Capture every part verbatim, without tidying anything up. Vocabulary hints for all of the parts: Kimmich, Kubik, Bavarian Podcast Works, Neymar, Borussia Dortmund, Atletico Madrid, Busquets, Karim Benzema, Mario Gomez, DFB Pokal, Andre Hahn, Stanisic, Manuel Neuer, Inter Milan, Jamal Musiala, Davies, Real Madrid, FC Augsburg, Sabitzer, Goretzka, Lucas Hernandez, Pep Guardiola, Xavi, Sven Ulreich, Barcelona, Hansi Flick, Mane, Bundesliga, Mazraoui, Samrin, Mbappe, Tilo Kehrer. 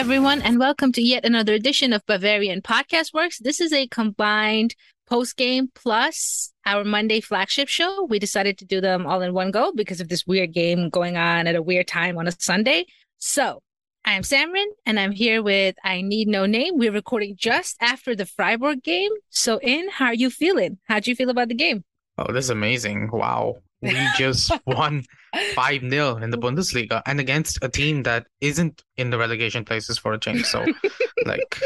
everyone, and welcome to yet another edition of Bavarian Podcast Works. This is a combined post-game plus our Monday flagship show. We decided to do them all in one go because of this weird game going on at a weird time on a Sunday. So, I'm Samrin, and I'm here with I Need No Name. We're recording just after the Freiburg game. So, In, how are you feeling? How'd you feel about the game? Oh, this is amazing. Wow. We just won five nil in the Bundesliga and against a team that isn't in the relegation places for a change. So, like,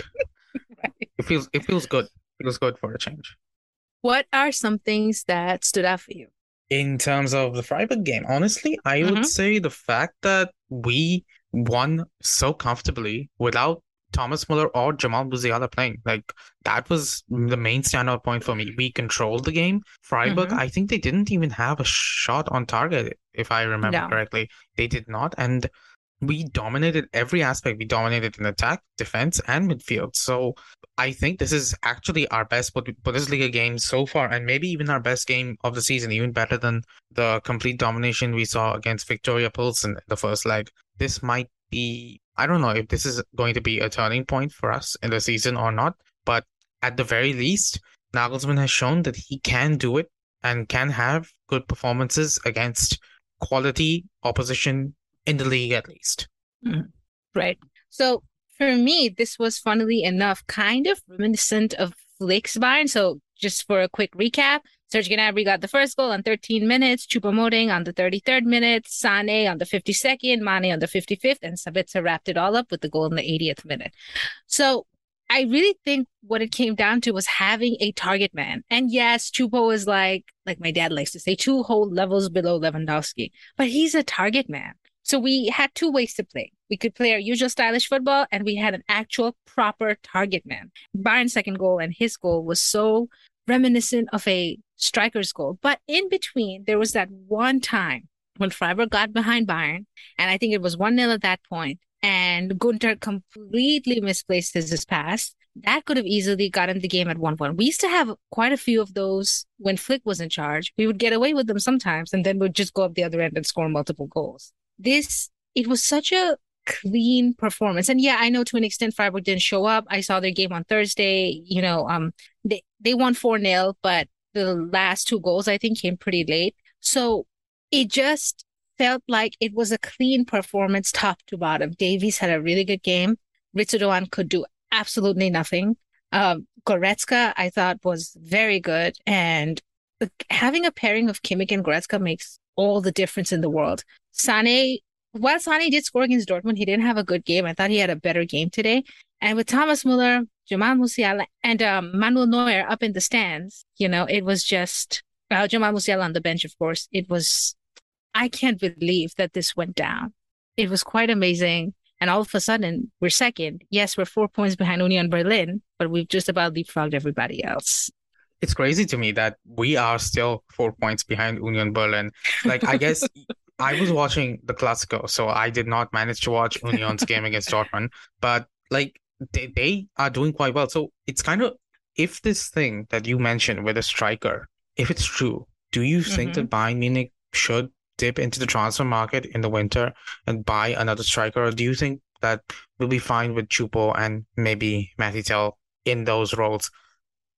right. it feels it feels good. It feels good for a change. What are some things that stood out for you? In terms of the Freiburg game, honestly, I mm-hmm. would say the fact that we won so comfortably without Thomas Müller or Jamal Musiala playing. Like, that was the main standout point for me. We controlled the game. Freiburg, mm-hmm. I think they didn't even have a shot on target, if I remember no. correctly. They did not. And we dominated every aspect. We dominated in attack, defense, and midfield. So I think this is actually our best Bundesliga game so far, and maybe even our best game of the season, even better than the complete domination we saw against Victoria Plzeň in the first leg. This might be... I don't know if this is going to be a turning point for us in the season or not, but at the very least, Nagelsmann has shown that he can do it and can have good performances against quality opposition in the league, at least. Mm-hmm. Right. So for me, this was, funnily enough, kind of reminiscent of Flick's Bayern. So just for a quick recap, Serge Gnabry got the first goal on thirteen minutes, Choupo-Moting on the thirty-third minute, Sané on the fifty-second, Mane on the fifty-fifth, and Sabitzer wrapped it all up with the goal in the eightieth minute. So I really think what it came down to was having a target man. And yes, Choupo is like, like my dad likes to say, two whole levels below Lewandowski, but he's a target man. So we had two ways to play. We could play our usual stylish football, and we had an actual proper target man. Bayern's second goal and his goal was so reminiscent of a striker's goal. But in between, there was that one time when Freiburg got behind Bayern, and I think it was one nil at that point, and Günther completely misplaced his pass. That could have easily gotten the game at one one. We used to have quite a few of those when Flick was in charge. We would get away with them sometimes, and then we'd just go up the other end and score multiple goals. This, it was such a clean performance. And yeah, I know to an extent Freiburg didn't show up. I saw their game on Thursday. You know, um, they, they won four nil, but the last two goals, I think, came pretty late. So it just felt like it was a clean performance top to bottom. Davies had a really good game. Ritsudoan could do absolutely nothing. Um, Goretzka, I thought, was very good. And having a pairing of Kimmich and Goretzka makes all the difference in the world. Sané, while Sané did score against Dortmund, he didn't have a good game. I thought he had a better game today. And with Thomas Müller, Jamal Musiala, and um, Manuel Neuer up in the stands, you know, it was just... Uh, Jamal Musiala on the bench, of course. It was... I can't believe that this went down. It was quite amazing. And all of a sudden, we're second. Yes, we're four points behind Union Berlin, but we've just about leapfrogged everybody else. It's crazy to me that we are still four points behind Union Berlin. Like, I guess... I was watching the Clasico, so I did not manage to watch Union's game against Dortmund. But, like, they, they are doing quite well. So it's kind of, if this thing that you mentioned with a striker, if it's true, do you mm-hmm. think that Bayern Munich should dip into the transfer market in the winter and buy another striker? Or do you think that we'll be fine with Choupo and maybe Matitel in those roles?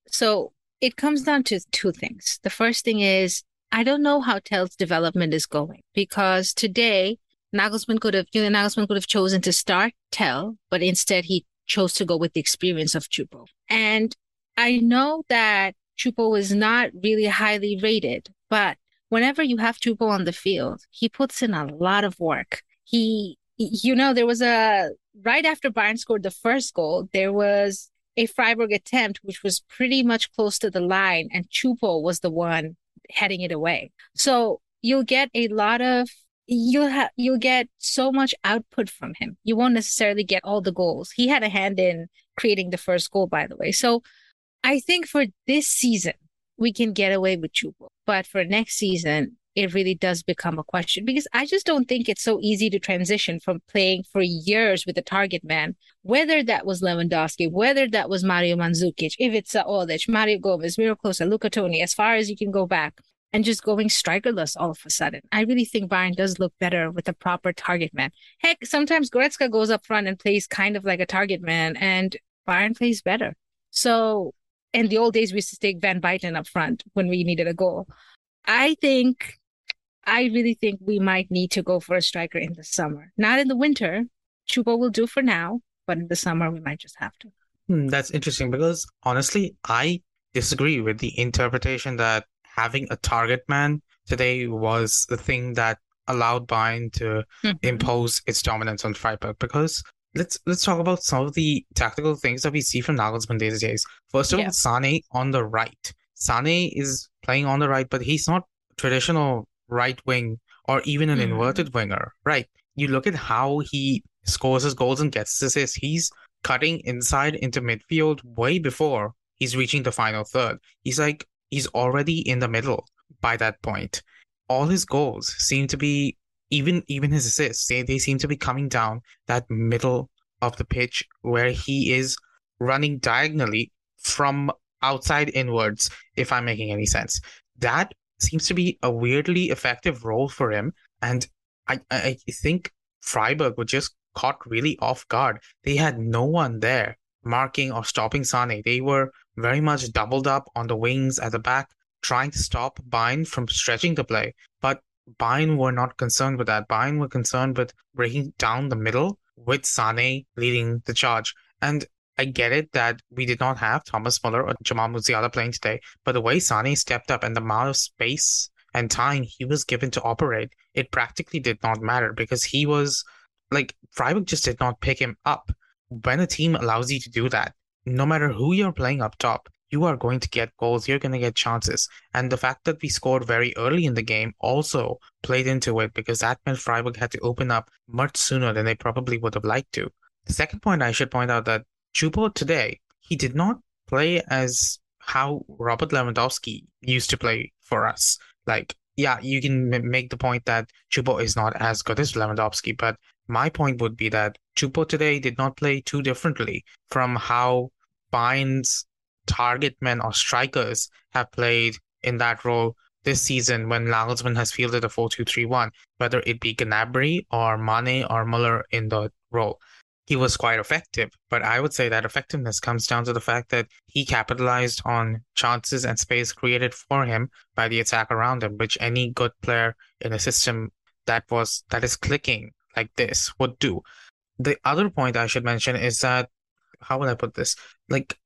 So it comes down to two things. The first thing is, I don't know how Tell's development is going, because today Nagelsmann could have, you know, Nagelsmann could have chosen to start Tell, but instead he chose to go with the experience of Choupo. And I know that Choupo is not really highly rated, but whenever you have Choupo on the field, he puts in a lot of work. He, you know, there was a, right after Bayern scored the first goal, there was a Freiburg attempt, which was pretty much close to the line, and Choupo was the one heading it away. So you'll get a lot of you'll have you'll get so much output from him. You won't necessarily get all the goals. He had a hand in creating the first goal, by the way. So I think for this season we can get away with Choupo, but for next season it really does become a question, because I just don't think it's so easy to transition from playing for years with a target man, whether that was Lewandowski, whether that was Mario Mandzukic, Ivica Olić, Mario Gomez, Miroslav Klose, Luca Toni, as far as you can go back. and just going strikerless all of a sudden. I really think Bayern does look better with a proper target man. Heck, sometimes Goretzka goes up front and plays kind of like a target man, and Bayern plays better. So in the old days, we used to take Van Buyten up front when we needed a goal. I think, I really think we might need to go for a striker in the summer. Not in the winter. Choupo will do for now, but in the summer, we might just have to. Hmm, that's interesting because, honestly, I disagree with the interpretation that having a target man today was the thing that allowed Bayern to mm-hmm. impose its dominance on Freiburg. Because let's let's talk about some of the tactical things that we see from Nagelsmann these days. First of yeah. all, Sané on the right. Sané is playing on the right, but he's not traditional right wing or even an mm-hmm. inverted winger. Right. You look at how he scores his goals and gets his assists. He's cutting inside into midfield way before he's reaching the final third. He's like, he's already in the middle by that point. All his goals seem to be, even even his assists, they, they seem to be coming down that middle of the pitch where he is running diagonally from outside inwards, if I'm making any sense. That seems to be a weirdly effective role for him. And I, I think Freiburg were just caught really off guard. They had no one there marking or stopping Sané. They were very much doubled up on the wings at the back, trying to stop Bayern from stretching the play. But Bayern were not concerned with that. Bayern were concerned with breaking down the middle with Sané leading the charge. And I get it that we did not have Thomas Müller or Jamal Musiala playing today, but the way Sané stepped up and the amount of space and time he was given to operate, it practically did not matter because he was, like, Freiburg just did not pick him up. When a team allows you to do that, no matter who you're playing up top, you are going to get goals, you're going to get chances. And the fact that we scored very early in the game also played into it because that meant Freiburg had to open up much sooner than they probably would have liked to. The second point I should point out that Choupo today, he did not play as how Robert Lewandowski used to play for us. Like, yeah, you can m- make the point that Choupo is not as good as Lewandowski, but my point would be that Choupo today did not play too differently from how Bayern's target men or strikers have played in that role this season when Nagelsmann has fielded a four two three one, whether it be Gnabry or Mane or Müller in the role. He was quite effective, but I would say that effectiveness comes down to the fact that he capitalized on chances and space created for him by the attack around him, which any good player in a system that was that is clicking like this would do. The other point I should mention is that, how would I put this? Like,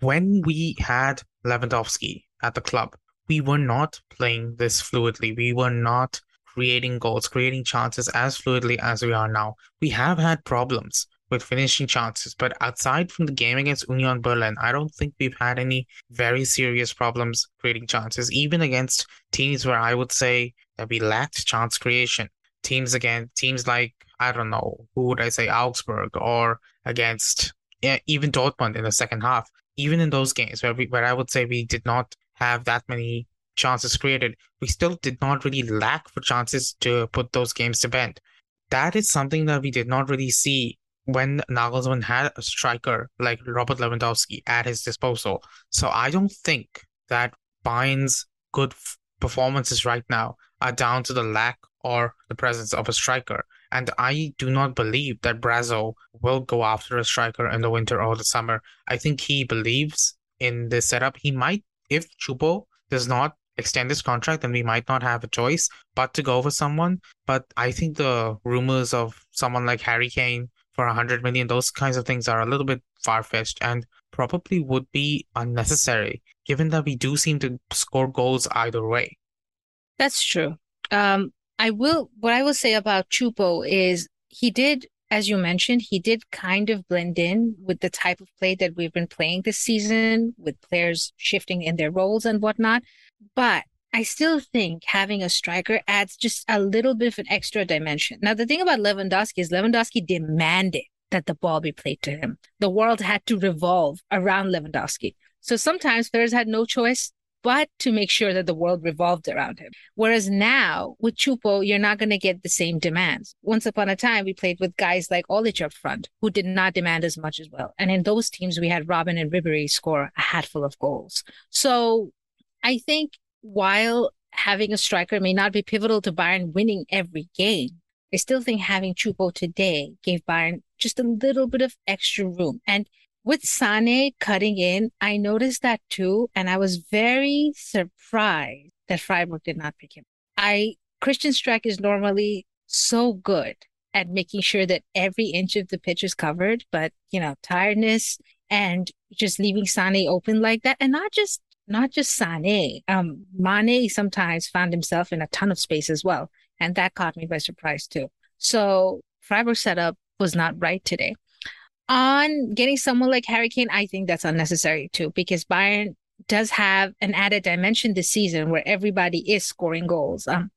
when we had Lewandowski at the club, we were not playing this fluidly. We were not creating goals, creating chances as fluidly as we are now. We have had problems with finishing chances, but outside from the game against Union Berlin, I don't think we've had any very serious problems creating chances, even against teams where I would say that we lacked chance creation. Teams again, teams like, I don't know, who would I say, Augsburg, or against yeah, even Dortmund in the second half. Even in those games where we, where I would say we did not have that many chances created, we still did not really lack for chances to put those games to bed. That is something that we did not really see when Nagelsmann had a striker like Robert Lewandowski at his disposal. So I don't think that Bayern's good f- performances right now are down to the lack or the presence of a striker. And I do not believe that Brazo will go after a striker in the winter or the summer. I think he believes in this setup. He might, if Choupo does not extend this contract, then we might not have a choice but to go for someone. But I think the rumors of someone like Harry Kane for one hundred million, those kinds of things are a little bit far-fetched and probably would be unnecessary, given that we do seem to score goals either way. That's true. Um, I will. What I will say about Choupo is he did, as you mentioned, he did kind of blend in with the type of play that we've been playing this season, with players shifting in their roles and whatnot. But I still think having a striker adds just a little bit of an extra dimension. Now, the thing about Lewandowski is Lewandowski demanded that the ball be played to him. The world had to revolve around Lewandowski. So sometimes players had no choice but to make sure that the world revolved around him. Whereas now, with Choupo, you're not going to get the same demands. Once upon a time, we played with guys like Olic up front, who did not demand as much as well. And in those teams, we had Robin and Ribéry score a hatful of goals. So I think while having a striker may not be pivotal to Bayern winning every game. I still think having Choupo today gave Bayern just a little bit of extra room. And with Sané cutting in, I noticed that too. And I was very surprised that Freiburg did not pick him. I Christian Streich is normally so good at making sure that every inch of the pitch is covered. But, you know, tiredness and just leaving Sané open like that. And not just not just Sané. Um, Mane sometimes found himself in a ton of space as well. And that caught me by surprise too. So Freiburg's setup was not right today. On getting someone like Harry Kane, I think that's unnecessary too, because Bayern does have an added dimension this season where everybody is scoring goals. Um,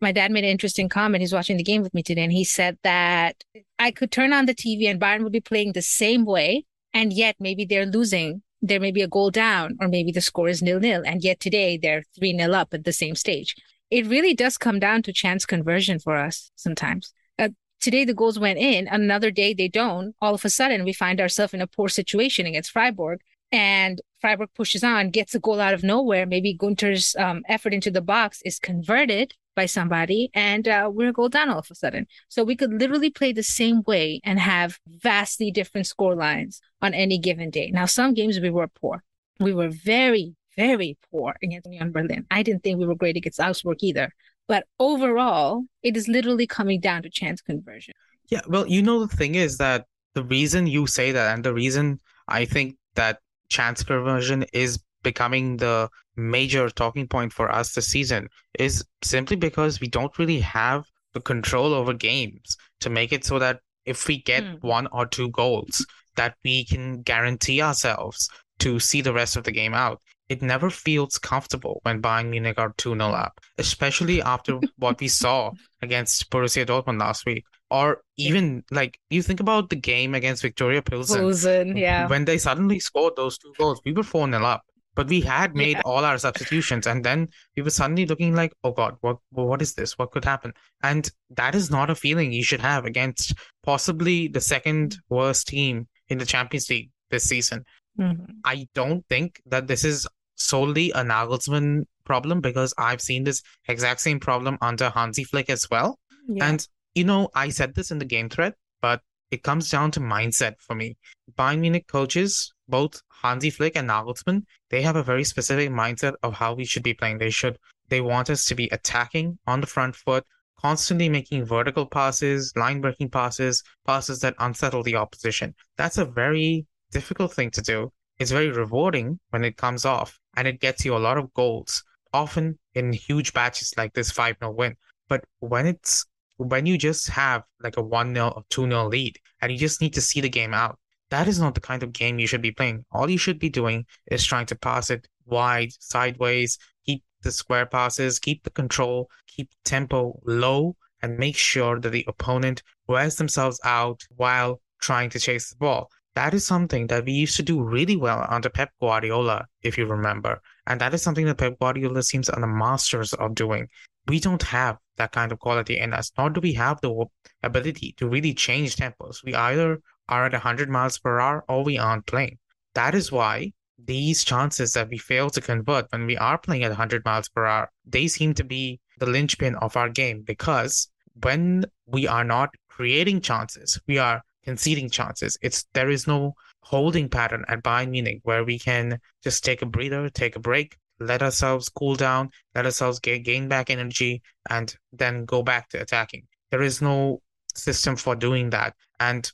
my dad made an interesting comment. He's watching the game with me today, and he said that I could turn on the T V and Bayern would be playing the same way, and yet maybe they're losing. There may be a goal down, or maybe the score is nil-nil, and yet today they're three-nil up at the same stage. It really does come down to chance conversion for us sometimes. Uh, today, the goals went in. Another day, they don't. All of a sudden, we find ourselves in a poor situation against Freiburg. And Freiburg pushes on, gets a goal out of nowhere. Maybe Gunter's um, effort into the box is converted by somebody. And uh, we're a goal down all of a sudden. So we could literally play the same way and have vastly different score lines on any given day. Now, some games we were poor. We were very very poor against Union Berlin. I didn't think we were great against Augsburg either. But overall, it is literally coming down to chance conversion. Yeah, well, you know, the thing is that the reason you say that, and the reason I think that chance conversion is becoming the major talking point for us this season, is simply because we don't really have the control over games to make it so that if we get mm. one or two goals, that we can guarantee ourselves to see the rest of the game out. It never feels comfortable when Bayern Munich are two-nil up, especially after what we saw against Borussia Dortmund last week. Or even, like, you think about the game against Victoria Plzeň. Plzeň, yeah. When they suddenly scored those two goals, we were four-nil up. But we had made yeah. all our substitutions, and then we were suddenly looking like, oh God, what what is this? What could happen? And that is not a feeling you should have against possibly the second worst team in the Champions League this season. Mm-hmm. I don't think that this is solely a Nagelsmann problem, because I've seen this exact same problem under Hansi Flick as well. Yeah. And, you know, I said this in the game thread, but it comes down to mindset for me. Bayern Munich coaches, both Hansi Flick and Nagelsmann, they have a very specific mindset of how we should be playing. They should, they want us to be attacking on the front foot, constantly making vertical passes, line-breaking passes, passes that unsettle the opposition. That's a very difficult thing to do. It's very rewarding when it comes off, and it gets you a lot of goals, often in huge batches like this five-nil win. But when it's when you just have like a one-nil or two-nil lead and you just need to see the game out, that is not the kind of game you should be playing. All you should be doing is trying to pass it wide, sideways, keep the square passes, keep the control, keep tempo low, and make sure that the opponent wears themselves out while trying to chase the ball. That is something that we used to do really well under Pep Guardiola, if you remember. And that is something that Pep Guardiola seems are the masters of doing. We don't have that kind of quality in us, nor do we have the ability to really change tempos. We either are at one hundred miles per hour or we aren't playing. That is why these chances that we fail to convert when we are playing at one hundred miles per hour, they seem to be the linchpin of our game, because when we are not creating chances, we are conceding chances. It's there is no holding pattern at Bayern Munich where we can just take a breather, take a break, let ourselves cool down, let ourselves gain, gain back energy, and then go back to attacking. There is no system for doing that. And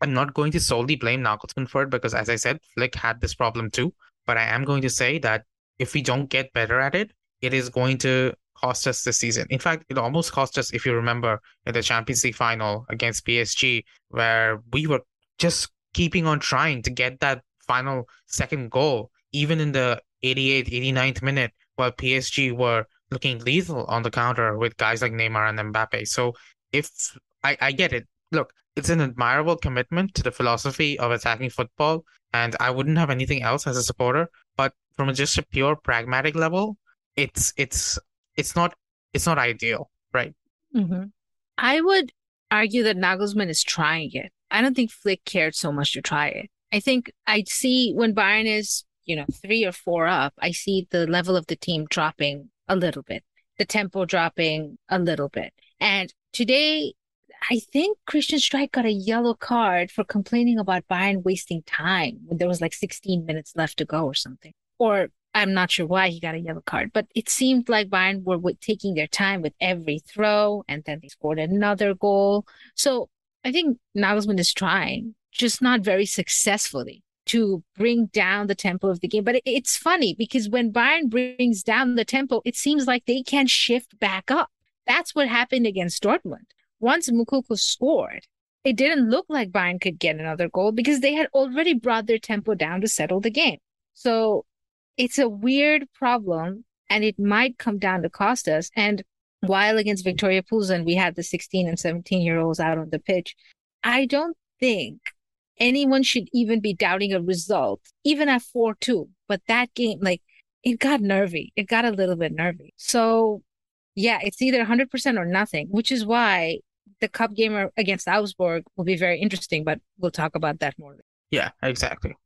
I'm not going to solely blame Nagelsmann for it, because as I said, Flick had this problem too. But I am going to say that if we don't get better at it, it is going to cost us this season. In fact, it almost cost us, if you remember, in the Champions League final against P S G, where we were just keeping on trying to get that final second goal, even in the eighty-eighth, eighty-ninth minute, while P S G were looking lethal on the counter with guys like Neymar and Mbappe. So if I, I get it, look, it's an admirable commitment to the philosophy of attacking football, and I wouldn't have anything else as a supporter, but from just a pure pragmatic level, it's it's It's not it's not ideal, right? Mm-hmm. I would argue that Nagelsmann is trying it. I don't think Flick cared so much to try it. I think I see when Bayern is, you know, three or four up, I see the level of the team dropping a little bit. the tempo dropping a little bit. And today, I think Christian Streich got a yellow card for complaining about Bayern wasting time when there was like sixteen minutes left to go or something. Or I'm not sure why he got a yellow card, but it seemed like Bayern were taking their time with every throw, and then they scored another goal. So I think Nagelsmann is trying, just not very successfully, to bring down the tempo of the game. But it's funny because when Bayern brings down the tempo, it seems like they can shift back up. That's what happened against Dortmund. Once Mukoko scored, it didn't look like Bayern could get another goal because they had already brought their tempo down to settle the game. So it's a weird problem, and it might come down to Costas. And while against Victoria Plzeň, we had the sixteen and seventeen-year-olds out on the pitch, I don't think anyone should even be doubting a result, even at four two. But that game, like, it got nervy. It got a little bit nervy. So, yeah, it's either one hundred percent or nothing, which is why the cup game against Augsburg will be very interesting, but we'll talk about that more later. Yeah, exactly.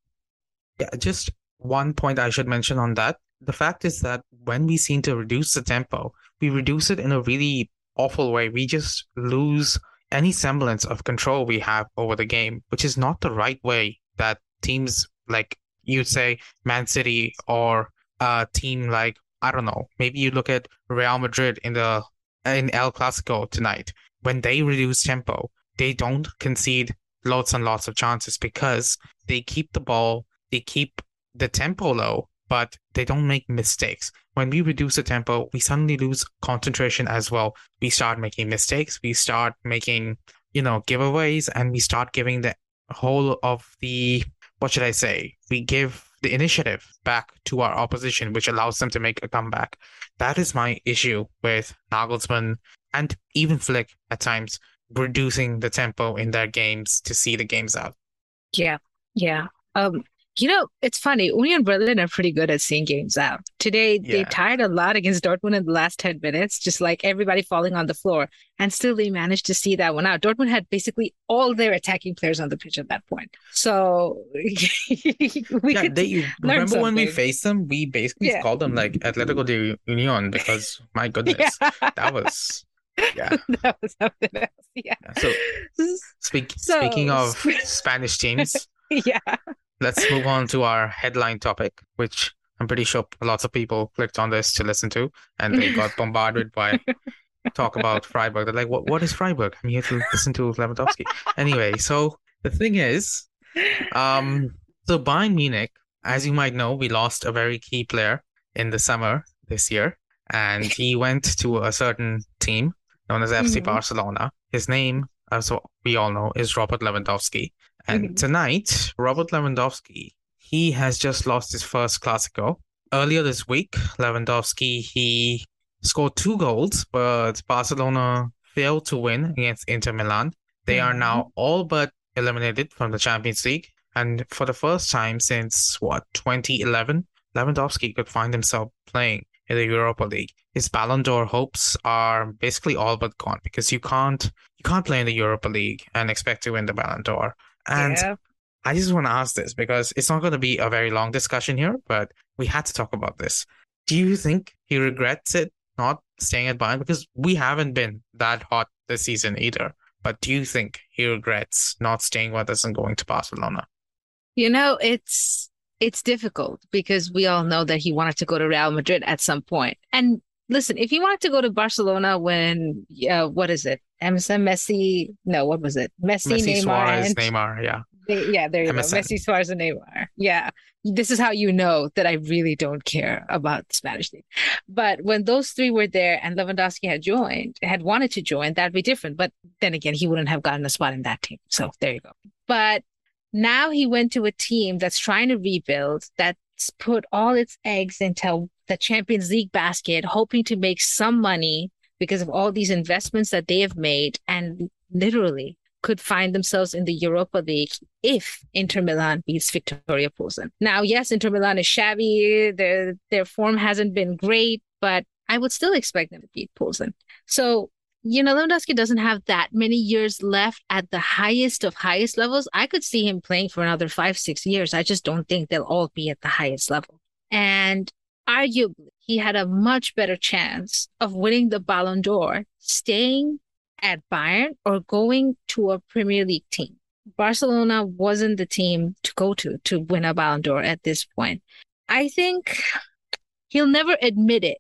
Yeah, just one point I should mention on that. The fact is that when we seem to reduce the tempo, we reduce it in a really awful way. We just lose any semblance of control we have over the game, which is not the right way that teams like, you'd say, Man City, or a team like, I don't know, maybe you look at Real Madrid in the in El Clasico tonight. When they reduce tempo, they don't concede lots and lots of chances because they keep the ball, they keep the tempo low, but they don't make mistakes. When we reduce the tempo, we suddenly lose concentration as well. We start making mistakes. We start making, you know, giveaways, and we start giving the whole of the, what should I say? We give the initiative back to our opposition, which allows them to make a comeback. That is my issue with Nagelsmann and even Flick at times, reducing the tempo in their games to see the games out. Yeah, yeah. Um. You know, it's funny. Union Berlin are pretty good at seeing games out. Today, yeah. They tied a lot against Dortmund in the last ten minutes, just like everybody falling on the floor. And still, they managed to see that one out. Dortmund had basically all their attacking players on the pitch at that point. So, we yeah, could they, learn Remember something. When we faced them, we basically yeah. called them like Atletico de Union because, my goodness, yeah. that was... Yeah, that was something else. Yeah. So, speak, so, speaking of Spanish teams... yeah. Let's move on to our headline topic, which I'm pretty sure lots of people clicked on this to listen to, and they got bombarded by talk about Freiburg. They're like, "What? What is Freiburg? I'm here to listen to Lewandowski." Anyway, so the thing is, um, so Bayern Munich, as you might know, we lost a very key player in the summer this year, and he went to a certain team known as F C mm-hmm. Barcelona. His name, as we all know, is Robert Lewandowski. And mm-hmm. tonight, Robert Lewandowski, he has just lost his first Clasico. Earlier this week, Lewandowski, he scored two goals, but Barcelona failed to win against Inter Milan. They mm-hmm. are now all but eliminated from the Champions League. And for the first time since, what, twenty eleven, Lewandowski could find himself playing in the Europa League. His Ballon d'Or hopes are basically all but gone because you can't, you can't play in the Europa League and expect to win the Ballon d'Or. And yeah. I just want to ask this because it's not going to be a very long discussion here, but we had to talk about this. Do you think he regrets it not staying at Bayern? Because we haven't been that hot this season either. But do you think he regrets not staying with us and going to Barcelona? You know, it's it's difficult because we all know that he wanted to go to Real Madrid at some point. And listen, if he wanted to go to Barcelona when, uh, what is it? M S N, Messi, no, what was it? Messi, Messi Neymar. Suarez, and... Neymar, yeah. They, yeah, there you M S N. Go. Messi, Suarez, and Neymar. Yeah. This is how you know that I really don't care about the Spanish league. But when those three were there and Lewandowski had joined, had wanted to join, that'd be different. But then again, he wouldn't have gotten a spot in that team. So there you go. But now he went to a team that's trying to rebuild, that's put all its eggs into the Champions League basket, hoping to make some money because of all these investments that they have made, and literally could find themselves in the Europa League if Inter Milan beats Victoria Plzeň. Now, yes, Inter Milan is shabby. Their, their form hasn't been great, but I would still expect them to beat Plzeň. So, you know, Lewandowski doesn't have that many years left at the highest of highest levels. I could see him playing for another five, six years. I just don't think they'll all be at the highest level. And arguably he had a much better chance of winning the Ballon d'Or, staying at Bayern or going to a Premier League team. Barcelona wasn't the team to go to to win a Ballon d'Or at this point. I think he'll never admit it.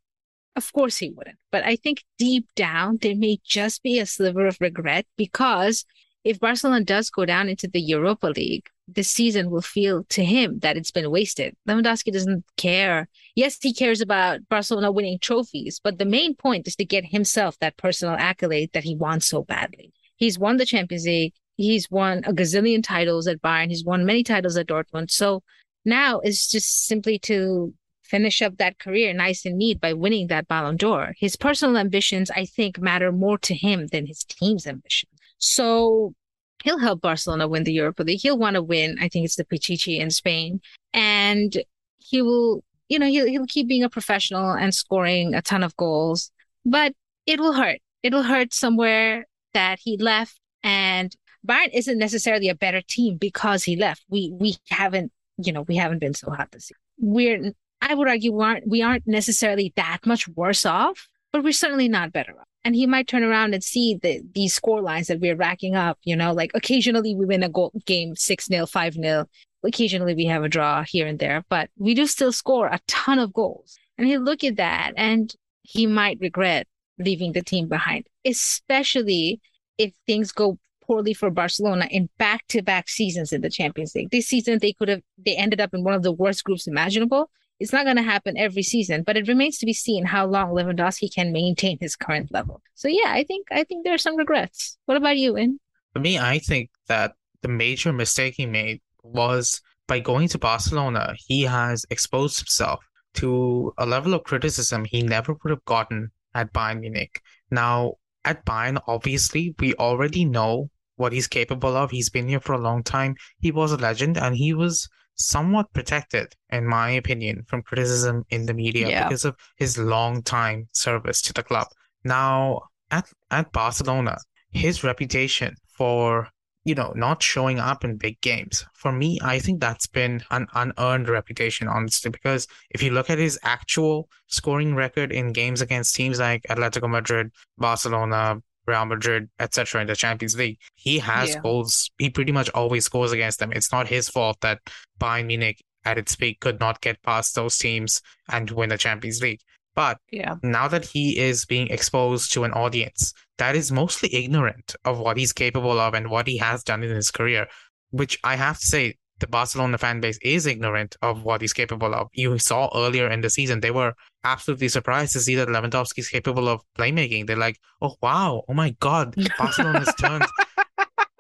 Of course he wouldn't. But I think deep down, there may just be a sliver of regret, because if Barcelona does go down into the Europa League, this season will feel to him that it's been wasted. Lewandowski doesn't care. Yes, he cares about Barcelona winning trophies, but the main point is to get himself that personal accolade that he wants so badly. He's won the Champions League. He's won a gazillion titles at Bayern. He's won many titles at Dortmund. So now it's just simply to finish up that career nice and neat by winning that Ballon d'Or. His personal ambitions, I think, matter more to him than his team's ambitions. So he'll help Barcelona win the Europa League. He'll want to win. I think it's the Pichichi in Spain. And he will, you know, he'll, he'll keep being a professional and scoring a ton of goals. But it will hurt. It'll hurt somewhere that he left. And Bayern isn't necessarily a better team because he left. We we haven't, you know, we haven't been so hot this year. We're I would argue we aren't, we aren't necessarily that much worse off, but we're certainly not better off. And he might turn around and see the, these score lines that we're racking up, you know, like occasionally we win a goal game six nil, five nil. Occasionally we have a draw here and there, but we do still score a ton of goals. And he'll look at that and he might regret leaving the team behind, especially if things go poorly for Barcelona in back-to-back seasons in the Champions League. This season, they could have, they ended up in one of the worst groups imaginable. It's not going to happen every season, but it remains to be seen how long Lewandowski can maintain his current level. So yeah, I think I think there are some regrets. What about you, In? For me, I think that the major mistake he made was by going to Barcelona, he has exposed himself to a level of criticism he never would have gotten at Bayern Munich. Now, at Bayern, obviously, we already know what he's capable of. He's been here for a long time. He was a legend, and he was somewhat protected, in my opinion, from criticism in the media yeah. because of his long time service to the club. Now, at at Barcelona, his reputation for, you know, not showing up in big games, for me, I think that's been an unearned reputation, honestly, because if you look at his actual scoring record in games against teams like Atletico Madrid, Barcelona, Real Madrid, et cetera in the Champions League, he has yeah. goals. He pretty much always scores against them. It's not his fault that Bayern Munich at its peak could not get past those teams and win the Champions League. But yeah. now that he is being exposed to an audience that is mostly ignorant of what he's capable of and what he has done in his career, which I have to say, the Barcelona fan base is ignorant of what he's capable of. You saw earlier in the season, they were absolutely surprised to see that Lewandowski is capable of playmaking. They're like, oh, wow. Oh, my God. Barcelona's turned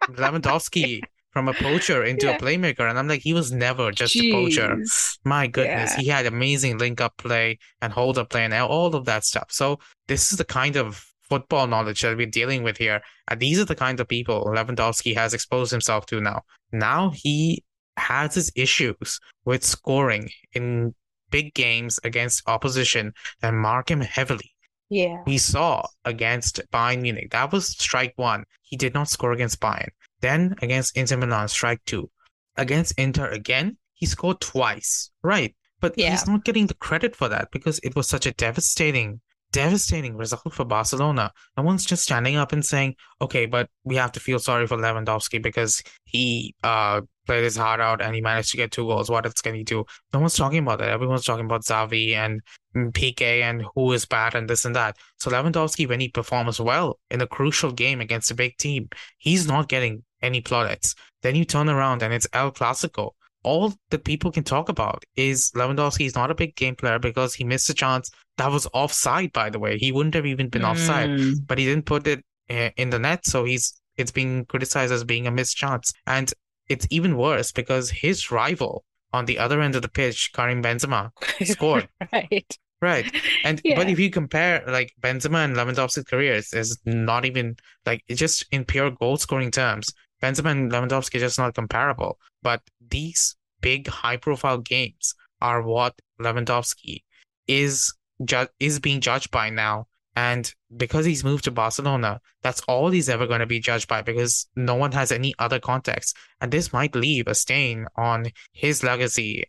Lewandowski from a poacher into yeah. a playmaker. And I'm like, he was never just Jeez. a poacher. My goodness. Yeah. He had amazing link-up play and hold-up play and all of that stuff. So this is the kind of football knowledge that we're dealing with here. And these are the kind of people Lewandowski has exposed himself to now. Now he has his issues with scoring in big games against opposition and mark him heavily. Yeah. We saw against Bayern Munich. That was strike one. He did not score against Bayern. Then against Inter Milan, strike two. Against Inter again, he scored twice. Right. But yeah. he's not getting the credit for that because it was such a devastating, devastating result for Barcelona. No one's just standing up and saying, okay, but we have to feel sorry for Lewandowski because he uh played his heart out and he managed to get two goals. What else can he do? No one's talking about that. Everyone's talking about Xavi and P K and who is bad and this and that. So Lewandowski, when he performs well in a crucial game against a big team, he's not getting any plaudits. Then you turn around and it's El Clasico. All that people can talk about is Lewandowski is not a big game player because he missed a chance that was offside, by the way. He wouldn't have even been mm. offside, but he didn't put it in the net. So he's it's being criticized as being a missed chance. And it's even worse because his rival on the other end of the pitch, Karim Benzema, scored. right. Right. And yeah. but if you compare like Benzema and Lewandowski's careers, is not even like it's just in pure goal scoring terms, Benzema and Lewandowski are just not comparable. But these big high profile games are what Lewandowski is ju- is being judged by now. And because he's moved to Barcelona, that's all he's ever going to be judged by because no one has any other context. And this might leave a stain on his legacy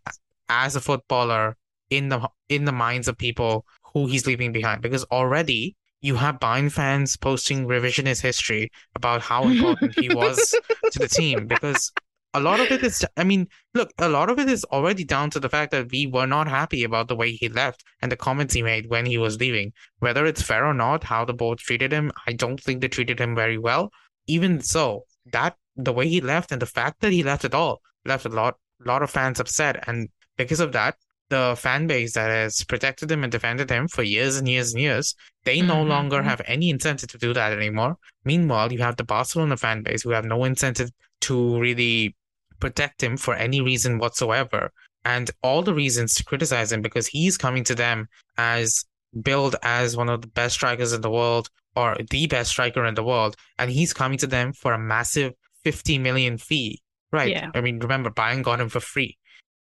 as a footballer in the in the minds of people who he's leaving behind, because already you have Bayern fans posting revisionist history about how important he was to the team, because a lot of it is, I mean, look, a lot of it is already down to the fact that we were not happy about the way he left and the comments he made when he was leaving. Whether it's fair or not, how the board treated him, I don't think they treated him very well. Even so, that the way he left and the fact that he left at all left a lot, lot of fans upset. And because of that, the fan base that has protected him and defended him for years and years and years, they no mm-hmm. longer have any incentive to do that anymore. Meanwhile, you have the Barcelona fan base who have no incentive to really protect him for any reason whatsoever. And all the reasons to criticize him, because he's coming to them as billed as one of the best strikers in the world, or the best striker in the world. And he's coming to them for a massive fifty million fee. Right. Yeah. I mean, remember, Bayern got him for free.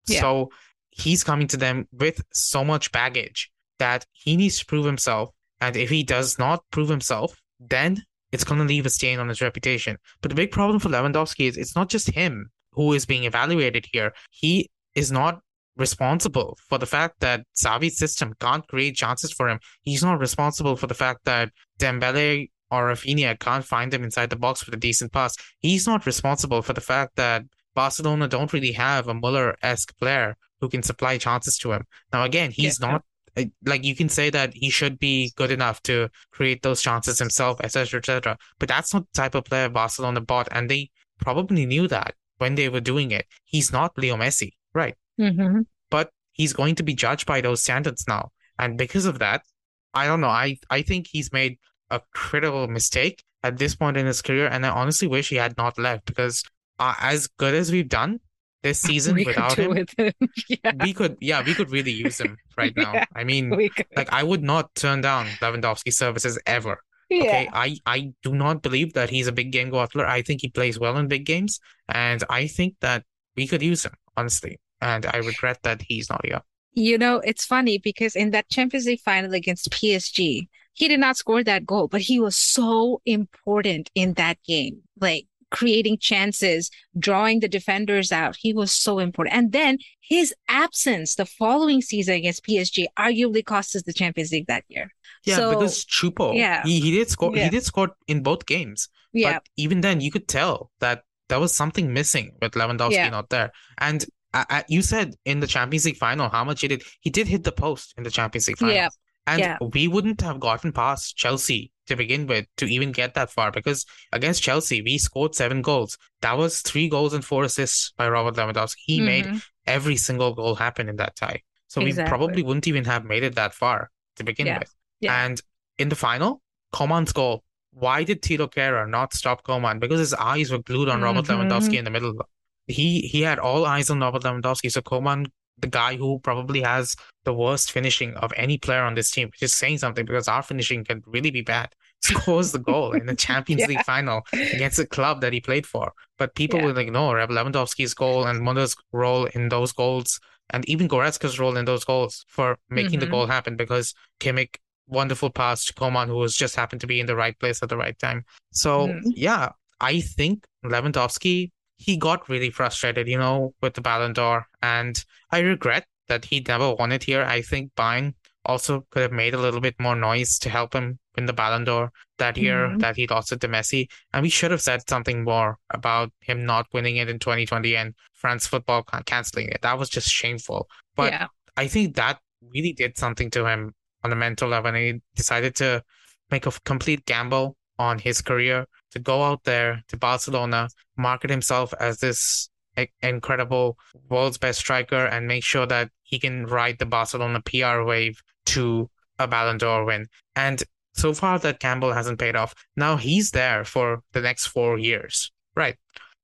Yeah. So he's coming to them with so much baggage that he needs to prove himself. And if he does not prove himself, then it's going to leave a stain on his reputation. But the big problem for Lewandowski is it's not just him who is being evaluated here. He is not responsible for the fact that Xavi's system can't create chances for him. He's not responsible for the fact that Dembele or Rafinha can't find him inside the box with a decent pass. He's not responsible for the fact that Barcelona don't really have a Müller-esque player who can supply chances to him. Now, again, he's yeah. not, like, you can say that he should be good enough to create those chances himself, et cetera, et cetera. But that's not the type of player Barcelona bought, and they probably knew that when they were doing it. He's not Leo Messi, right? Mm-hmm. But he's going to be judged by those standards now. And because of that, I don't know, I, I think he's made a critical mistake at this point in his career, and I honestly wish he had not left, because uh, as good as we've done this season we without him, with him. Yeah. we could yeah we could really use him right now. yeah, I mean, like, I would not turn down Lewandowski's services ever. yeah. okay I, I do not believe that he's a big game gambler. I think he plays well in big games, and I think that we could use him, honestly, and I regret that he's not here. You know, it's funny because in that Champions League final against P S G, he did not score that goal, but he was so important in that game, like creating chances, drawing the defenders out. He was so important. And then his absence the following season against P S G arguably cost us the Champions League that year. Yeah, so, because Choupo, yeah, he, he did score. Yeah. He did score in both games. Yeah. But even then, you could tell that there was something missing with Lewandowski yeah. not there. And uh, you said in the Champions League final how much he did. He did hit the post in the Champions League final. Yeah. And yeah. we wouldn't have gotten past Chelsea to begin with to even get that far, because against Chelsea, we scored seven goals. That was three goals and four assists by Robert Lewandowski. He mm-hmm. made every single goal happen in that tie. So exactly. we probably wouldn't even have made it that far to begin yeah. with. Yeah. And in the final, Coman's goal. Why did Tilo Kehrer not stop Coman? Because his eyes were glued on mm-hmm. Robert Lewandowski in the middle. He, he had all eyes on Robert Lewandowski. So Coman, the guy who probably has the worst finishing of any player on this team, which is saying something because our finishing can really be bad, scores the goal in the Champions yeah. League final against a club that he played for. But people yeah. will ignore Lewandowski's goal and Müller's role in those goals, and even Goretzka's role in those goals for making mm-hmm. the goal happen, because Kimmich, wonderful pass to Coman, who was just happened to be in the right place at the right time. So, mm-hmm. yeah, I think Lewandowski, he got really frustrated, you know, with the Ballon d'Or. And I regret that he never won it here. I think Bayern also could have made a little bit more noise to help him win the Ballon d'Or that year mm-hmm. that he lost it to Messi. And we should have said something more about him not winning it in twenty twenty and France football cancelling it. That was just shameful. But yeah. I think that really did something to him on a mental level. And he decided to make a complete gamble on his career, to go out there to Barcelona, market himself as this incredible world's best striker, and make sure that he can ride the Barcelona P R wave to a Ballon d'Or win. And so far that gamble hasn't paid off. Now he's there for the next four years, right?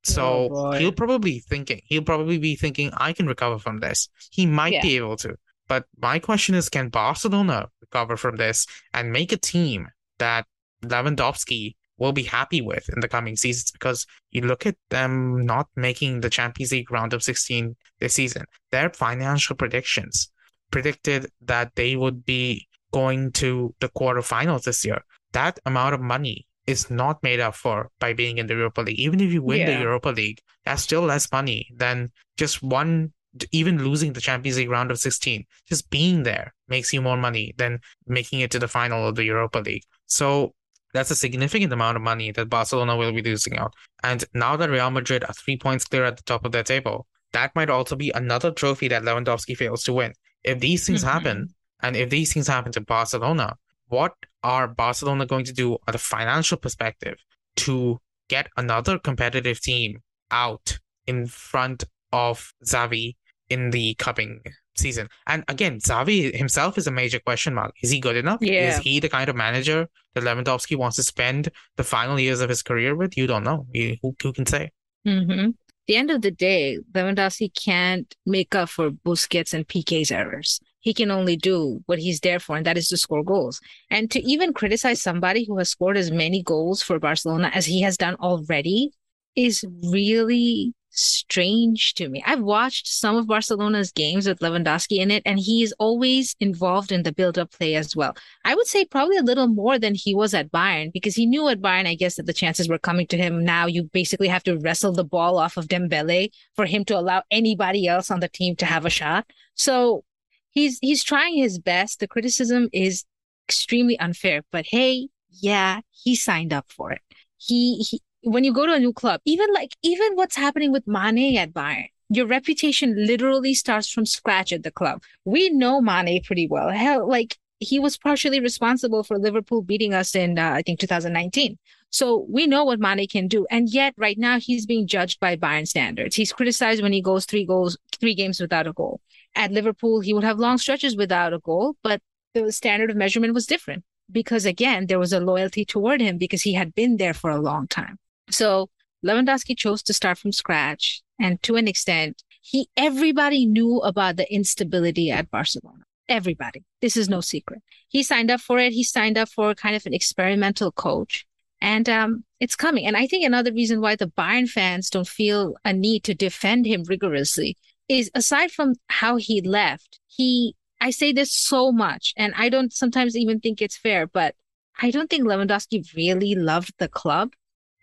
So oh he'll probably thinking, he'll probably be thinking, I can recover from this. He might yeah. be able to. But my question is, can Barcelona recover from this and make a team that Lewandowski will be happy with in the coming seasons? Because you look at them not making the Champions League round of sixteen this season. Their financial predictions predicted that they would be going to the quarterfinals this year. That amount of money is not made up for by being in the Europa League. Even if you win yeah. the Europa League, that's still less money than just one even losing the Champions League round of sixteen, just being there makes you more money than making it to the final of the Europa League. So that's a significant amount of money that Barcelona will be losing out. And now that Real Madrid are three points clear at the top of their table, that might also be another trophy that Lewandowski fails to win. If these things mm-hmm. happen, and if these things happen to Barcelona, what are Barcelona going to do on a financial perspective to get another competitive team out in front of Xavi in the coming season? And again, Xavi himself is a major question mark. Is he good enough? Yeah. Is he the kind of manager that Lewandowski wants to spend the final years of his career with? You don't know. You, who, who can say? Mm-hmm. At the end of the day, Lewandowski can't make up for Busquets and P K's errors. He can only do what he's there for, and that is to score goals. And to even criticize somebody who has scored as many goals for Barcelona as he has done already is really strange to me. I've watched some of Barcelona's games with Lewandowski in it, and he is always involved in the build-up play as well. I would say probably a little more than he was at Bayern, because he knew at Bayern, I guess, that the chances were coming to him. Now you basically have to wrestle the ball off of Dembele for him to allow anybody else on the team to have a shot. So he's he's trying his best. The criticism is extremely unfair, but hey, yeah, he signed up for it. He he When you go to a new club, even like even what's happening with Mane at Bayern, your reputation literally starts from scratch at the club. We know Mane pretty well. Hell, like he was partially responsible for Liverpool beating us in, uh, I think, two thousand nineteen. So we know what Mane can do. And yet right now he's being judged by Bayern standards. He's criticized when he goes three goals, three games without a goal. At Liverpool, he would have long stretches without a goal, but the standard of measurement was different because, again, there was a loyalty toward him because he had been there for a long time. So Lewandowski chose to start from scratch, and to an extent, he everybody knew about the instability at Barcelona. Everybody. This is no secret. He signed up for it. He signed up for kind of an experimental coach, and um, it's coming. And I think another reason why the Bayern fans don't feel a need to defend him rigorously is, aside from how he left, he, I say this so much, and I don't sometimes even think it's fair, but I don't think Lewandowski really loved the club.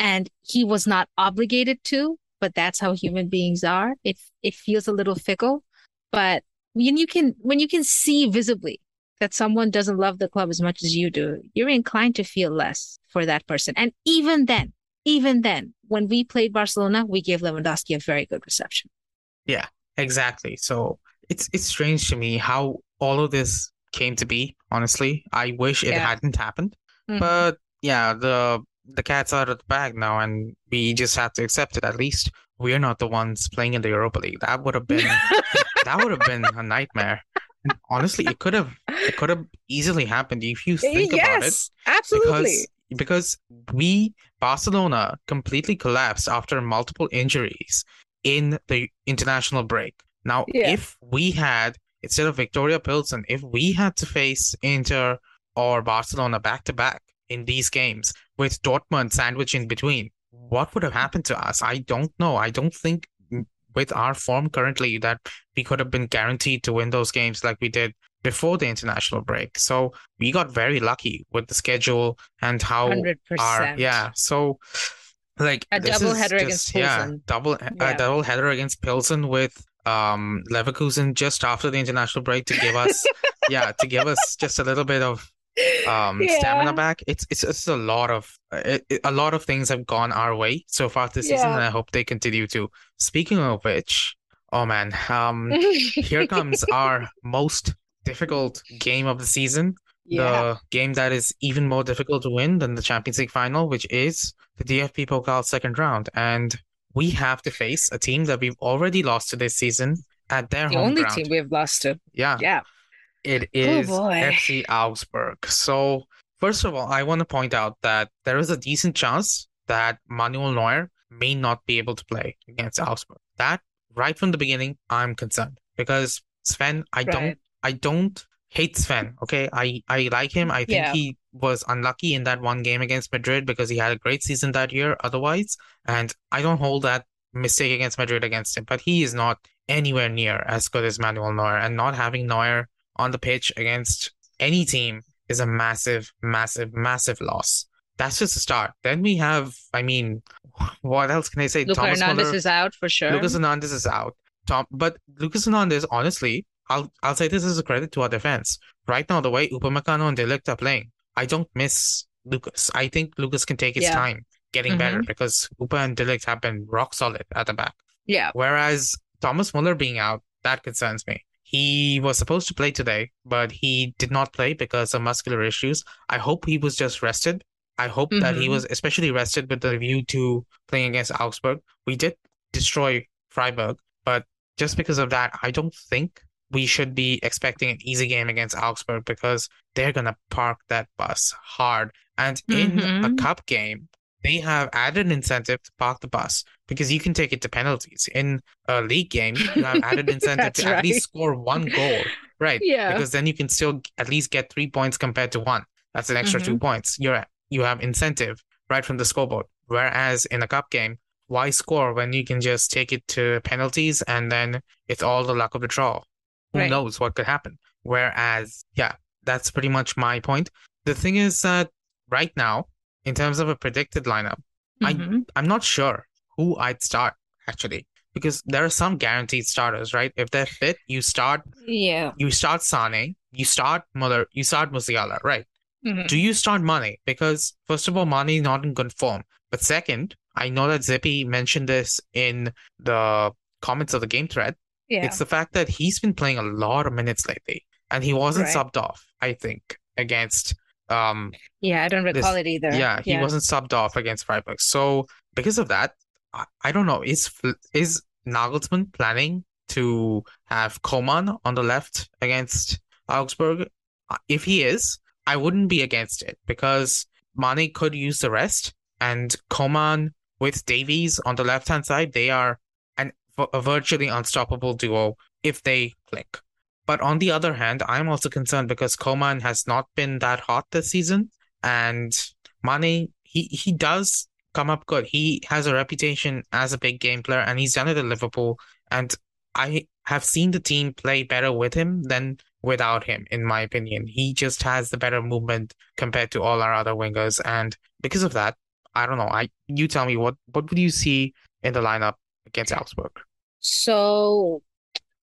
And he was not obligated to, but that's how human beings are. It it feels a little fickle, but when you can when you can see visibly that someone doesn't love the club as much as you do, you're inclined to feel less for that person. And even then, even then, when we played Barcelona, we gave Lewandowski a very good reception. Yeah, exactly. So it's it's strange to me how all of this came to be. Honestly, I wish it yeah. hadn't happened, mm-hmm. but yeah, the. The cat's out of the bag now, and we just have to accept it. At least we're not the ones playing in the Europa League. That would have been that would have been a nightmare. And honestly, it could have it could have easily happened if you think yes, about it. Absolutely, because, because we Barcelona completely collapsed after multiple injuries in the international break. Now, yeah. if we had instead of Victoria Plzeň, if we had to face Inter or Barcelona back to back in these games, with Dortmund sandwiched in between, what would have happened to us? I don't know. I don't think with our form currently that we could have been guaranteed to win those games like we did before the international break. So we got very lucky with the schedule and how one hundred percent. Our... Yeah, so... like A double header just, against Pilsen. Yeah, double, yeah. A double header against Pilsen with um, Leverkusen just after the international break to give us... yeah, to give us just a little bit of... um yeah. stamina back. It's, it's it's a lot of it, it, a lot of things have gone our way so far this yeah. season, and I hope they continue to. Speaking of which, oh man um here comes our most difficult game of the season, yeah. the game that is even more difficult to win than the Champions League final, which is the D F B Pokal second round, and we have to face a team that we've already lost to this season at their the home only ground. Team we've lost to yeah yeah It is oh F C Augsburg. So, first of all, I want to point out that there is a decent chance that Manuel Neuer may not be able to play against Augsburg. That, right from the beginning, I'm concerned. Because Sven, I right. don't I don't hate Sven, okay? I, I like him. I think yeah. he was unlucky in that one game against Madrid because he had a great season that year otherwise. And I don't hold that mistake against Madrid against him. But he is not anywhere near as good as Manuel Neuer. And not having Neuer on the pitch against any team is a massive, massive, massive loss. That's just a start. Then we have, I mean, what else can I say? Lucas Hernandez Müller, is out for sure. Lucas Hernandez is out. Tom, but Lucas Hernandez, honestly, I'll I'll say this as a credit to our defense. Right now, the way Upamecano and De Ligt are playing, I don't miss Lucas. I think Lucas can take his yeah. time getting mm-hmm. better because Upa and De Ligt have been rock solid at the back. Yeah. Whereas Thomas Müller being out, that concerns me. He was supposed to play today, but he did not play because of muscular issues. I hope he was just rested. I hope mm-hmm. that he was especially rested with the view to playing against Augsburg. We did destroy Freiburg, but just because of that, I don't think we should be expecting an easy game against Augsburg because they're going to park that bus hard. And mm-hmm. in a cup game, they have added an incentive to park the bus because you can take it to penalties. In a league game, you have added incentive to right. at least score one goal, right? Yeah. Because then you can still at least get three points compared to one. That's an extra mm-hmm. two points. You're at, you have incentive right from the scoreboard. Whereas in a cup game, why score when you can just take it to penalties and then it's all the luck of the draw? Who right. knows what could happen? Whereas, yeah, that's pretty much my point. The thing is that right now, in terms of a predicted lineup, mm-hmm. I, I'm not sure who I'd start, actually, because there are some guaranteed starters, right? If they're fit, you start yeah. you start Sané, you start Müller, you start Musiala, right? Mm-hmm. Do you start Mane? Because, first of all, Mane is not in good form. But second, I know that Zippy mentioned this in the comments of the game thread. Yeah. It's the fact that he's been playing a lot of minutes lately, and he wasn't right. subbed off, I think, against... Um, yeah, I don't recall this, it either. Yeah, he yeah. wasn't subbed off against Freiburg. So, because of that, I, I don't know, is is Nagelsmann planning to have Coman on the left against Augsburg? If he is, I wouldn't be against it, because Mane could use the rest, and Coman with Davies on the left-hand side, they are a virtually unstoppable duo if they click. But on the other hand, I'm also concerned because Coman has not been that hot this season, and Mane, he, he does come up good. He has a reputation as a big game player, and he's done it at Liverpool, and I have seen the team play better with him than without him, in my opinion. He just has the better movement compared to all our other wingers, and because of that, I don't know. I you tell me, what, what would you see in the lineup against Augsburg? So,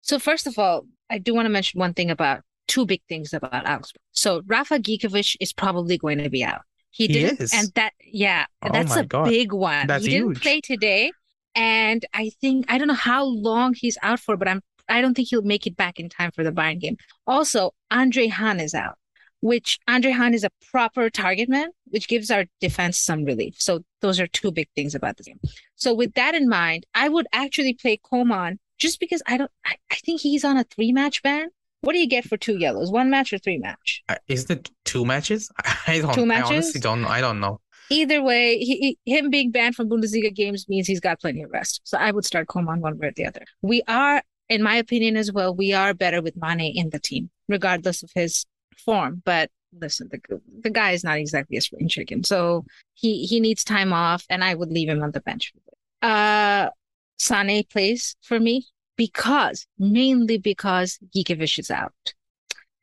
so first of all, I do want to mention one thing about two big things about Augsburg. So Rafa Gikiewicz is probably going to be out. He, he didn't, is. and that yeah, oh that's a God. big one. That's he huge. didn't play today, and I think I don't know how long he's out for, but I'm I don't think he'll make it back in time for the Bayern game. Also, Andre Hahn is out, which Andre Hahn is a proper target man, which gives our defense some relief. So those are two big things about this game. So with that in mind, I would actually play Coman. Just because I don't, I, I think he's on a three-match ban. What do you get for two yellows? One match or three match? Uh, is it two matches? I don't. Two matches? I honestly don't. I don't know. Either way, he, he, him being banned from Bundesliga games means he's got plenty of rest. So I would start Coman one way or the other. We are, in my opinion as well, we are better with Mane in the team, regardless of his form. But listen, the the guy is not exactly a spring chicken, so he he needs time off, and I would leave him on the bench. Uh. Sané plays for me because, mainly because Gikiewicz is out.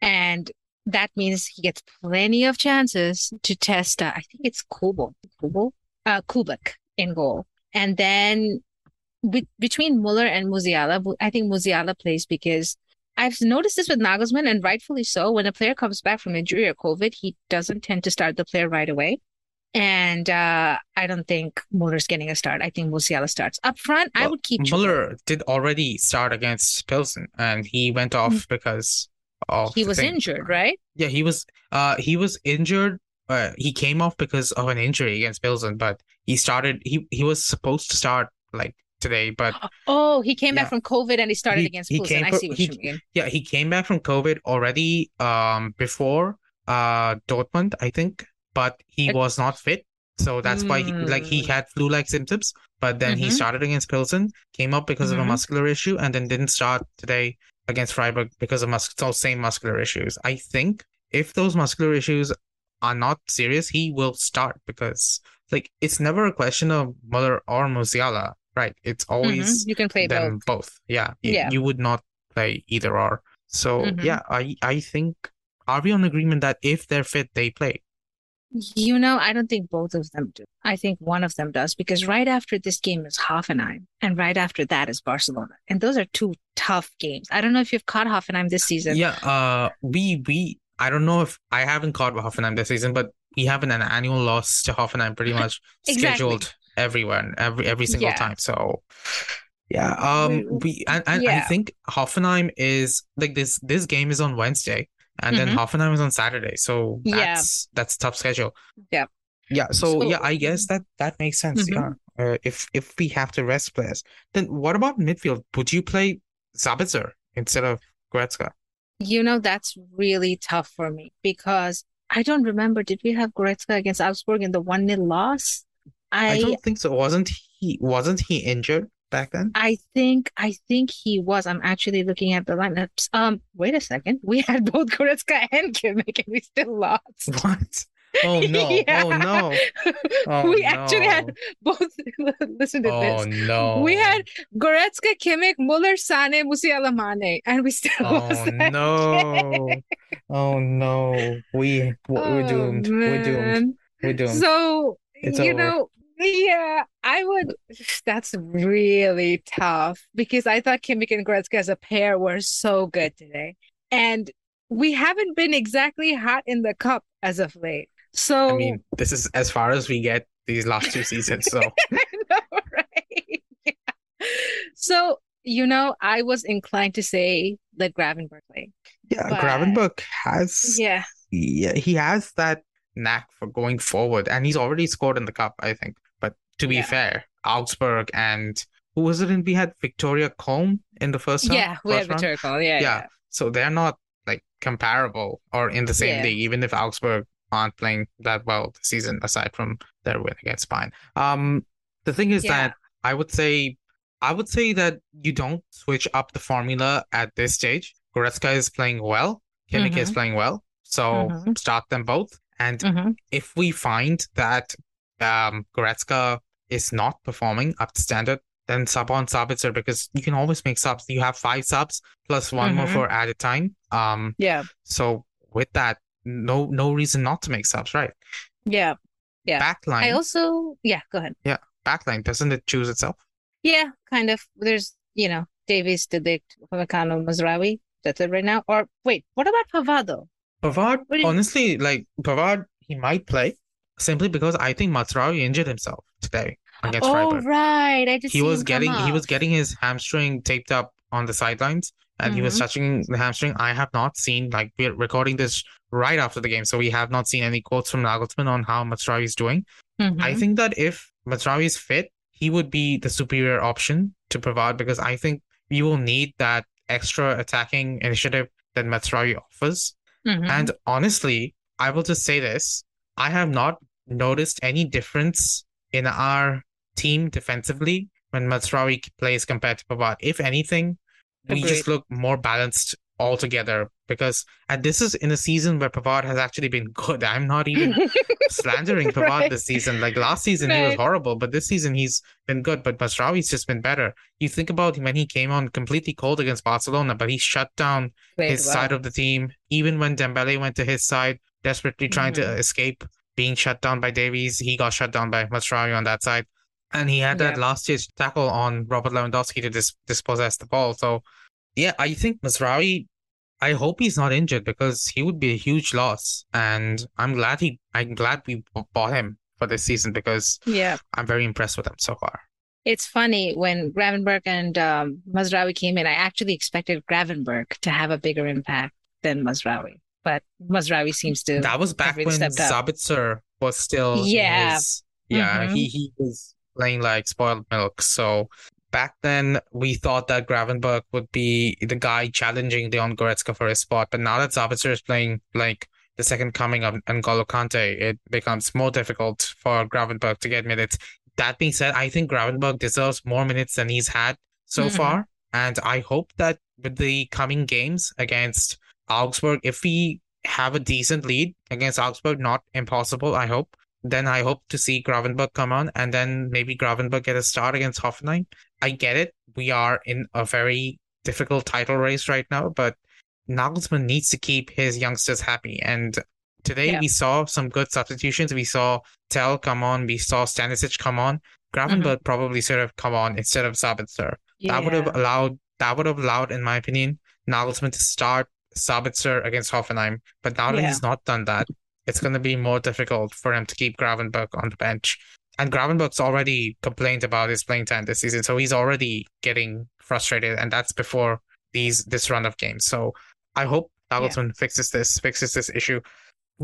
And that means he gets plenty of chances to test, uh, I think it's Kubo, Kubo? Uh, Kubek in goal. And then with, between Müller and Musiala, I think Musiala plays because I've noticed this with Nagelsmann, and rightfully so. When a player comes back from injury or COVID, he doesn't tend to start the player right away. And uh, I don't think Muller's getting a start. I think Musiala starts up front. I well, would keep Müller did already start against Pilsen, and he went off because of he was thing. injured, right? Yeah, he was. Uh, he was injured. Uh, he came off because of an injury against Pilsen, but he started. He he was supposed to start like today, but oh, he came yeah. back from COVID and he started he, against he Pilsen. I see what he, you mean. Yeah, he came back from COVID already. Um, before uh Dortmund, I think. But he was not fit, so that's mm. why he, like he had flu-like symptoms. But then mm-hmm. he started against Pilsen, came up because mm-hmm. of a muscular issue, and then didn't start today against Freiburg because of mus- those same muscular issues. I think if those muscular issues are not serious, he will start because like it's never a question of Müller or Musiala, right? It's always mm-hmm. you can play them both. both. Yeah, yeah, you would not play either or. So mm-hmm. yeah, I I think are we on agreement that if they're fit, they play? You know, I don't think both of them do. I think one of them does, because right after this game is Hoffenheim, and right after that is Barcelona. And those are two tough games. I don't know if you've caught Hoffenheim this season. Yeah, uh, we, we, I don't know if I haven't caught Hoffenheim this season, but we have an, an annual loss to Hoffenheim pretty much exactly. scheduled everywhere, every, every single yeah. time. So, yeah. Um, we And, and yeah. I think Hoffenheim is, like, this this game is on Wednesday. And mm-hmm. then Hoffenheim is on Saturday, so that's yeah. that's tough schedule. Yeah, yeah. So, so yeah, I guess that, that makes sense. Mm-hmm. Yeah, uh, if if we have to rest players, then what about midfield? Would you play Sabitzer instead of Goretzka? You know, that's really tough for me, because I don't remember. Did we have Goretzka against Augsburg in the one nil loss? I, I don't think so. Wasn't he? Wasn't he injured back then? I think I think he was. I'm actually looking at the lineups. Um, wait a second. We had both Goretzka and Kimmich, and we still lost. What? Oh no! yeah. Oh no! Oh, we no. actually had both. Listen to oh, this. Oh no! We had Goretzka, Kimmich, Müller, Sané, Musiala, Mane, and we still oh, lost. Oh no! Game. Oh no! We we're oh, doomed. Man. We're doomed. We're doomed. So it's you over. know. Yeah, I would. That's really tough, because I thought Kimmich and Goretzka as a pair were so good today. And we haven't been exactly hot in the cup as of late. So, I mean, this is as far as we get these last two seasons. So, I know, right? Yeah. So, you know, I was inclined to say the Gravenberch play. Yeah, but... Gravenberch has. Yeah. Yeah, he has that knack for going forward, and he's already scored in the cup, I think. But to be yeah. fair, Augsburg and who was it? And we had Victoria Plzeň in the first round. Yeah, we had Victoria Plzeň. Yeah, yeah, yeah. So they're not like comparable or in the same yeah. league, even if Augsburg aren't playing that well this season, aside from their win against Bayern. Um, the thing is yeah. that I would say, I would say that you don't switch up the formula at this stage. Goretzka is playing well. Kimmich mm-hmm. is playing well. So mm-hmm. start them both. And mm-hmm. if we find that um, Goretzka is not performing up to standard, then sub on Sabitzer, because you can always make subs. You have five subs plus one mm-hmm. more for added time. Um, yeah. So with that, no no reason not to make subs, right? Yeah. Yeah. Backline. I also, yeah, go ahead. Yeah. Backline, doesn't it choose itself? Yeah, kind of. There's, you know, Davies, Didic, Upamecano, Mazraoui. That's it right now. Or wait, what about Pavard though? Pavard, honestly, like, Pavard, he might play simply because I think Mazraoui injured himself today against oh, Freiburg. Oh, right. I just he was getting He was getting his hamstring taped up on the sidelines, and mm-hmm. he was touching the hamstring. I have not seen, like, we're recording this right after the game, so we have not seen any quotes from Nagelsmann on how Mazraoui is doing. Mm-hmm. I think that if Mazraoui is fit, he would be the superior option to Pavard, because I think we will need that extra attacking initiative that Mazraoui offers. Mm-hmm. And honestly, I will just say this. I have not noticed any difference in our team defensively when Mazraoui plays compared to Pavard. If anything, Agreed. we just look more balanced altogether, because, and this is in a season where Pavard has actually been good. I'm not even slandering Pavard right. this season. Like last season, right. he was horrible, but this season he's been good, but Mazraoui's just been better. You think about when he came on completely cold against Barcelona, but he shut down Played his well. side of the team. Even when Dembele went to his side, desperately trying mm-hmm. to escape being shut down by Davies, he got shut down by Mazraoui on that side. And he had that yeah. last-ditch tackle on Robert Lewandowski to dis- dispossess the ball. So, yeah, I think Mazraoui, I hope he's not injured, because he would be a huge loss, and I'm glad he. I'm glad we bought him for this season, because yeah. I'm very impressed with him so far. It's funny, when Gravenberch and um, Mazraoui came in, I actually expected Gravenberch to have a bigger impact than Mazraoui, but Mazraoui seems to. That was back when Sabitzer up. was still. Yeah, his, yeah, mm-hmm. he he was playing like spoiled milk, so. Back then, we thought that Gravenberch would be the guy challenging Leon Goretzka for his spot. But now that Sabitzer is playing like the second coming of N'Golo Kante, it becomes more difficult for Gravenberch to get minutes. That being said, I think Gravenberch deserves more minutes than he's had so mm-hmm. far. And I hope that with the coming games against Augsburg, if we have a decent lead against Augsburg, not impossible, I hope. Then I hope to see Gravenberch come on, and then maybe Gravenberch get a start against Hoffenheim. I get it. We are in a very difficult title race right now, but Nagelsmann needs to keep his youngsters happy. And Today yeah. we saw some good substitutions. We saw Tell come on. We saw Stanisic come on. Gravenberg mm-hmm. probably should have come on instead of Sabitzer. Yeah. That would have allowed. That would have allowed, in my opinion, Nagelsmann to start Sabitzer against Hoffenheim. But now that yeah. he's not done that, it's going to be more difficult for him to keep Gravenberg on the bench. And Gravenberg's already complained about his playing time this season, so he's already getting frustrated, and that's before these this run of games. So I hope Nagelsmann yeah. fixes this fixes this issue.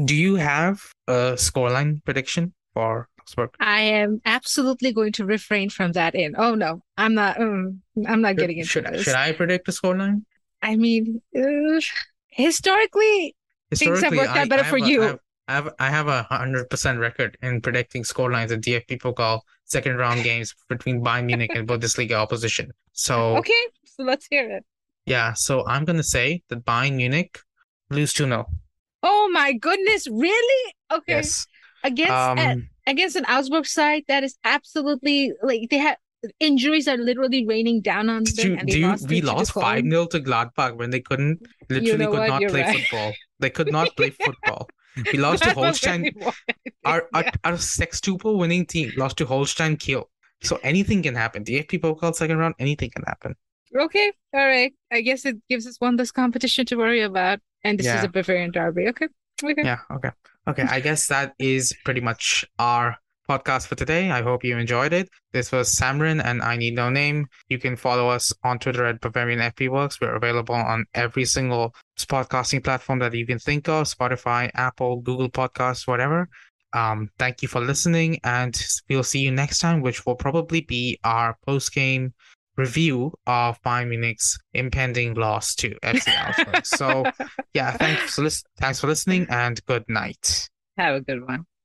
Do you have a scoreline prediction for Augsburg? I am absolutely going to refrain from that. In oh no, I'm not. Mm, I'm not should, getting into should, this. Should I predict a scoreline? I mean, uh, historically, historically, things have worked I, out better for a, you. I have, I have I have a hundred percent record in predicting scorelines in D F B Pokal second round games between Bayern Munich and Bundesliga opposition. So okay, so let's hear it. Yeah, so I'm gonna say that Bayern Munich lose two nil. Oh my goodness, really? Okay, yes. against um, a, against an Augsburg side that is absolutely like they have injuries are literally raining down on them. You, and they do lost you, we lost five nil to Gladbach when they couldn't literally you know could what? not You're play right. football. They could not play football. We lost to Holstein. Our our, yeah. our sextuple winning team lost to Holstein Kiel. So anything can happen. D F B Pokal second round, anything can happen. Okay, all right. I guess it gives us one less competition to worry about. And this yeah. is a Bavarian derby. Okay. okay. Yeah, okay. Okay, I guess that is pretty much our podcast for today. I hope you enjoyed it. This was Samrin and I Need No Name. You can follow us on Twitter at Bavarian F P Works. We're available on every single podcasting platform that you can think of, Spotify, Apple, Google Podcasts, whatever. Um, thank you for listening, and we'll see you next time, which will probably be our post-game review of Bayern Munich's impending loss to F C Augsburg. So, yeah, thanks for, li- thanks for listening, and good night. Have a good one.